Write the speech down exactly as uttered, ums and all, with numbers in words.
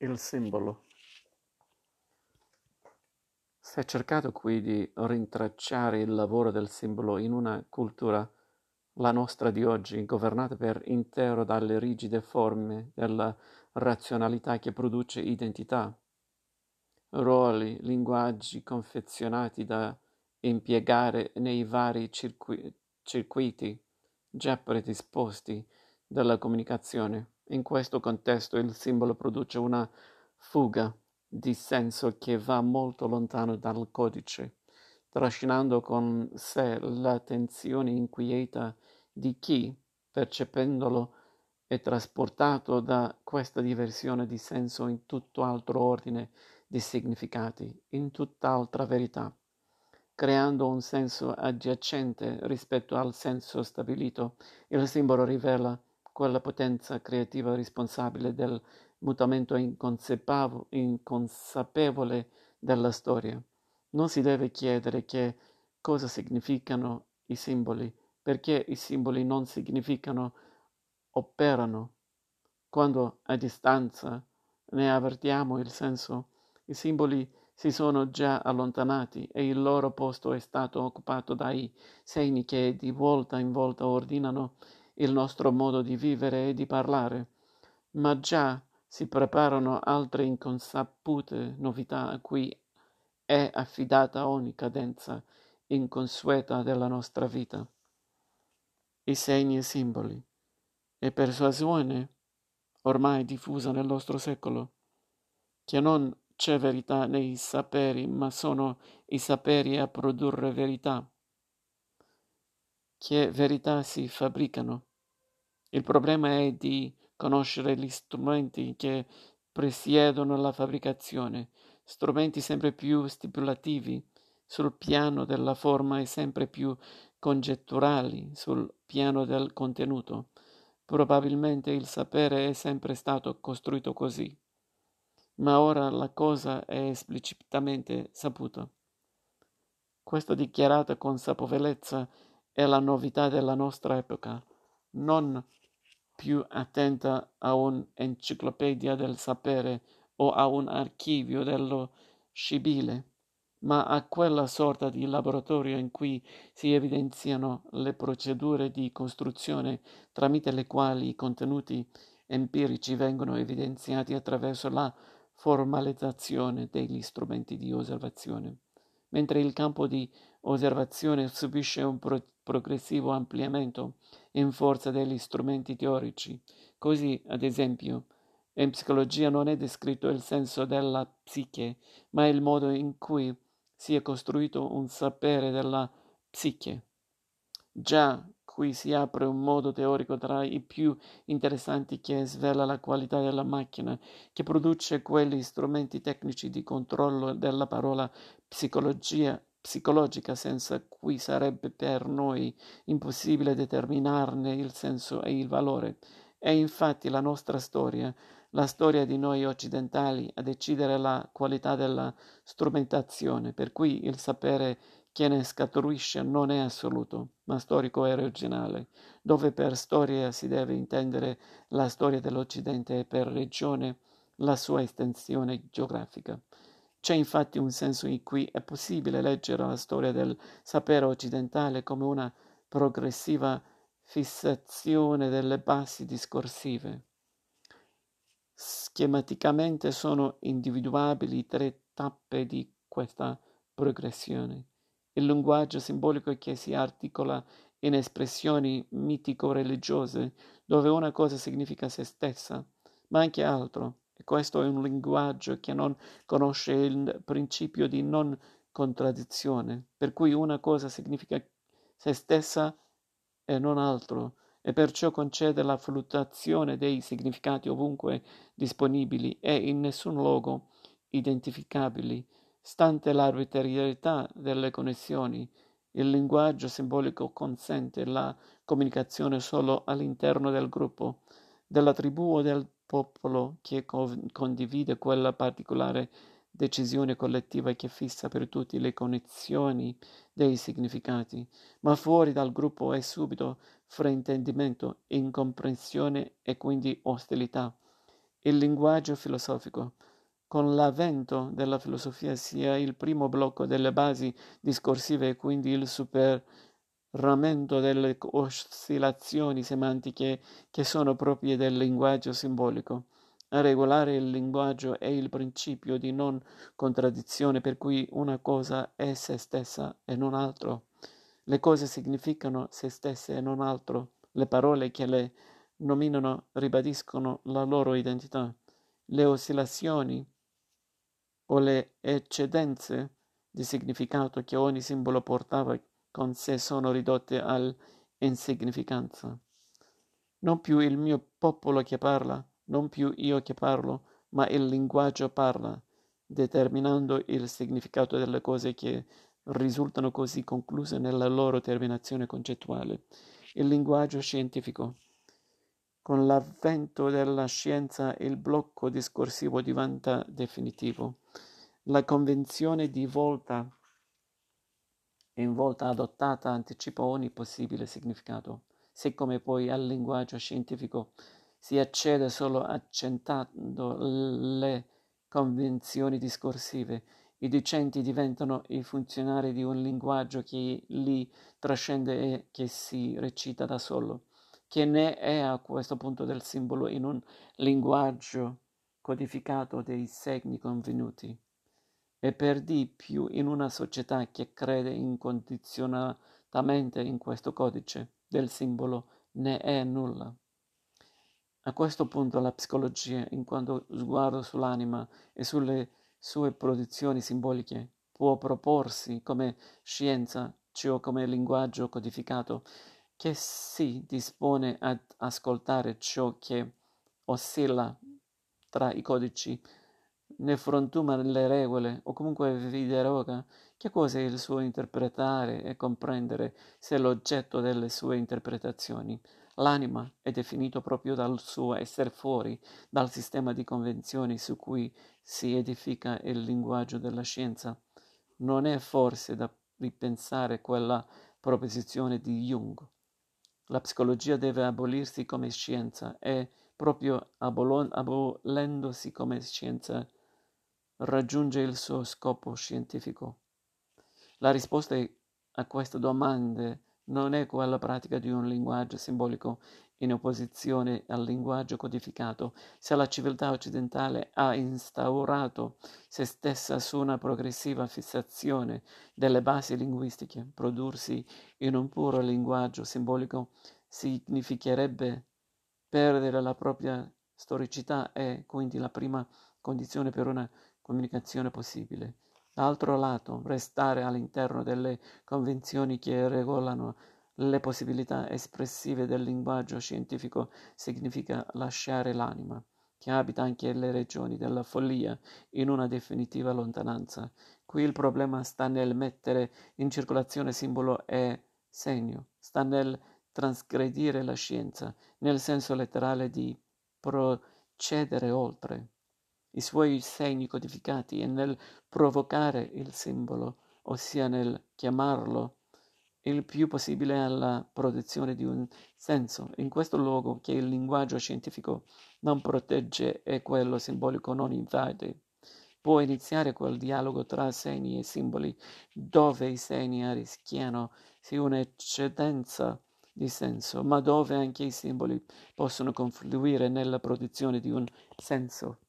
il simbolo. Si è cercato qui di rintracciare il lavoro del simbolo in una cultura, la nostra di oggi, governata per intero dalle rigide forme della razionalità che produce identità, ruoli, linguaggi confezionati da impiegare nei vari circuiti, circuiti già predisposti dalla comunicazione. In questo contesto il simbolo produce una fuga di senso che va molto lontano dal codice, trascinando con sé l'attenzione inquieta di chi, percependolo, è trasportato da questa diversione di senso in tutt'altro ordine di significati, in tutt'altra verità, creando un senso adiacente rispetto al senso stabilito. Il simbolo rivela quella potenza creativa responsabile del mutamento inconsapevole della storia. Non si deve chiedere che cosa significano i simboli, perché i simboli non significano, operano. Quando a distanza ne avvertiamo il senso, i simboli si sono già allontanati e il loro posto è stato occupato dai segni che di volta in volta ordinano il nostro modo di vivere e di parlare, ma già si preparano altre inconsapute novità a cui è affidata ogni cadenza inconsueta della nostra vita. I segni e simboli e persuasione ormai diffusa nel nostro secolo, che non c'è verità nei saperi, ma sono i saperi a produrre verità, che verità si fabbricano. Il problema è di conoscere gli strumenti che presiedono la fabbricazione, strumenti sempre più stipulativi sul piano della forma e sempre più congetturali sul piano del contenuto. Probabilmente il sapere è sempre stato costruito così, ma ora la cosa è esplicitamente saputa. Questa dichiarata consapevolezza è la novità della nostra epoca, non più attenta a un'enciclopedia del sapere o a un archivio dello scibile, ma a quella sorta di laboratorio in cui si evidenziano le procedure di costruzione tramite le quali i contenuti empirici vengono evidenziati attraverso la formalizzazione degli strumenti di osservazione, mentre il campo di osservazione subisce un pro- progressivo ampliamento in forza degli strumenti teorici. Così, ad esempio, in psicologia non è descritto il senso della psiche, ma il modo in cui si è costruito un sapere della psiche. Già qui si apre un modo teorico tra i più interessanti che svela la qualità della macchina, che produce quegli strumenti tecnici di controllo della parola psicologia psicologica senza cui sarebbe per noi impossibile determinarne il senso e il valore. È infatti la nostra storia, la storia di noi occidentali, a decidere la qualità della strumentazione, per cui il sapere che ne scaturisce non è assoluto, ma storico e regionale, dove per storia si deve intendere la storia dell'Occidente e per regione la sua estensione geografica. C'è infatti un senso in cui è possibile leggere la storia del sapere occidentale come una progressiva fissazione delle basi discorsive. Schematicamente sono individuabili tre tappe di questa progressione: il linguaggio simbolico che si articola in espressioni mitico-religiose, dove una cosa significa se stessa, ma anche altro. E questo è un linguaggio che non conosce il principio di non contraddizione, per cui una cosa significa se stessa e non altro, e perciò concede la fluttuazione dei significati ovunque disponibili e in nessun luogo identificabili. Stante l'arbitrarietà delle connessioni, il linguaggio simbolico consente la comunicazione solo all'interno del gruppo, della tribù o del popolo che cov- condivide quella particolare decisione collettiva che fissa per tutti le connessioni dei significati, ma fuori dal gruppo è subito fraintendimento, incomprensione e quindi ostilità. il linguaggio filosofico. Con l'avvento della filosofia sia il primo blocco delle basi discorsive e quindi il superamento delle oscillazioni semantiche che sono proprie del linguaggio simbolico. A regolare il linguaggio è il principio di non contraddizione, per cui una cosa è se stessa e non altro. Le cose significano se stesse e non altro. Le parole che le nominano ribadiscono la loro identità. Le oscillazioni o le eccedenze di significato che ogni simbolo portava con sé sono ridotte all'insignificanza. Non più il mio popolo che parla, non più io che parlo, ma il linguaggio parla, determinando il significato delle cose che risultano così concluse nella loro terminazione concettuale. Il linguaggio scientifico. Con l'avvento della scienza il blocco discorsivo diventa definitivo. La convenzione di volta in volta adottata anticipa ogni possibile significato. Siccome poi al linguaggio scientifico si accede solo accentando le convenzioni discorsive, i dicenti diventano i funzionari di un linguaggio che li trascende e che si recita da solo, che ne è a questo punto del simbolo in un linguaggio codificato dei segni convenuti, e per di più in una società che crede incondizionatamente in questo codice del simbolo ne è nulla. A questo punto la psicologia, in quanto sguardo sull'anima e sulle sue produzioni simboliche, può proporsi come scienza, cioè come linguaggio codificato, che si dispone ad ascoltare ciò che oscilla tra i codici, ne frantuma le regole o comunque vi deroga. Che cosa è il suo interpretare e comprendere se l'oggetto delle sue interpretazioni? L'anima è definito proprio dal suo essere fuori, dal sistema di convenzioni su cui si edifica il linguaggio della scienza. Non è forse da ripensare quella proposizione di Jung. La psicologia deve abolirsi come scienza e, proprio abol- abolendosi come scienza, raggiunge il suo scopo scientifico. La risposta a queste domande non è quella pratica di un linguaggio simbolico in opposizione al linguaggio codificato. Se la civiltà occidentale ha instaurato se stessa su una progressiva fissazione delle basi linguistiche, prodursi in un puro linguaggio simbolico significherebbe perdere la propria storicità e quindi la prima condizione per una comunicazione possibile. D'altro lato, restare all'interno delle convenzioni che regolano le possibilità espressive del linguaggio scientifico significa lasciare l'anima, che abita anche le regioni della follia, in una definitiva lontananza. Qui il problema sta nel mettere in circolazione simbolo e segno, sta nel trasgredire la scienza, nel senso letterale di procedere oltre i suoi segni codificati e nel provocare il simbolo, ossia nel chiamarlo il più possibile alla produzione di un senso. In questo luogo che il linguaggio scientifico non protegge e quello simbolico non invade, può iniziare quel dialogo tra segni e simboli dove i segni rischiano sì un'eccedenza di senso, ma dove anche i simboli possono confluire nella produzione di un senso.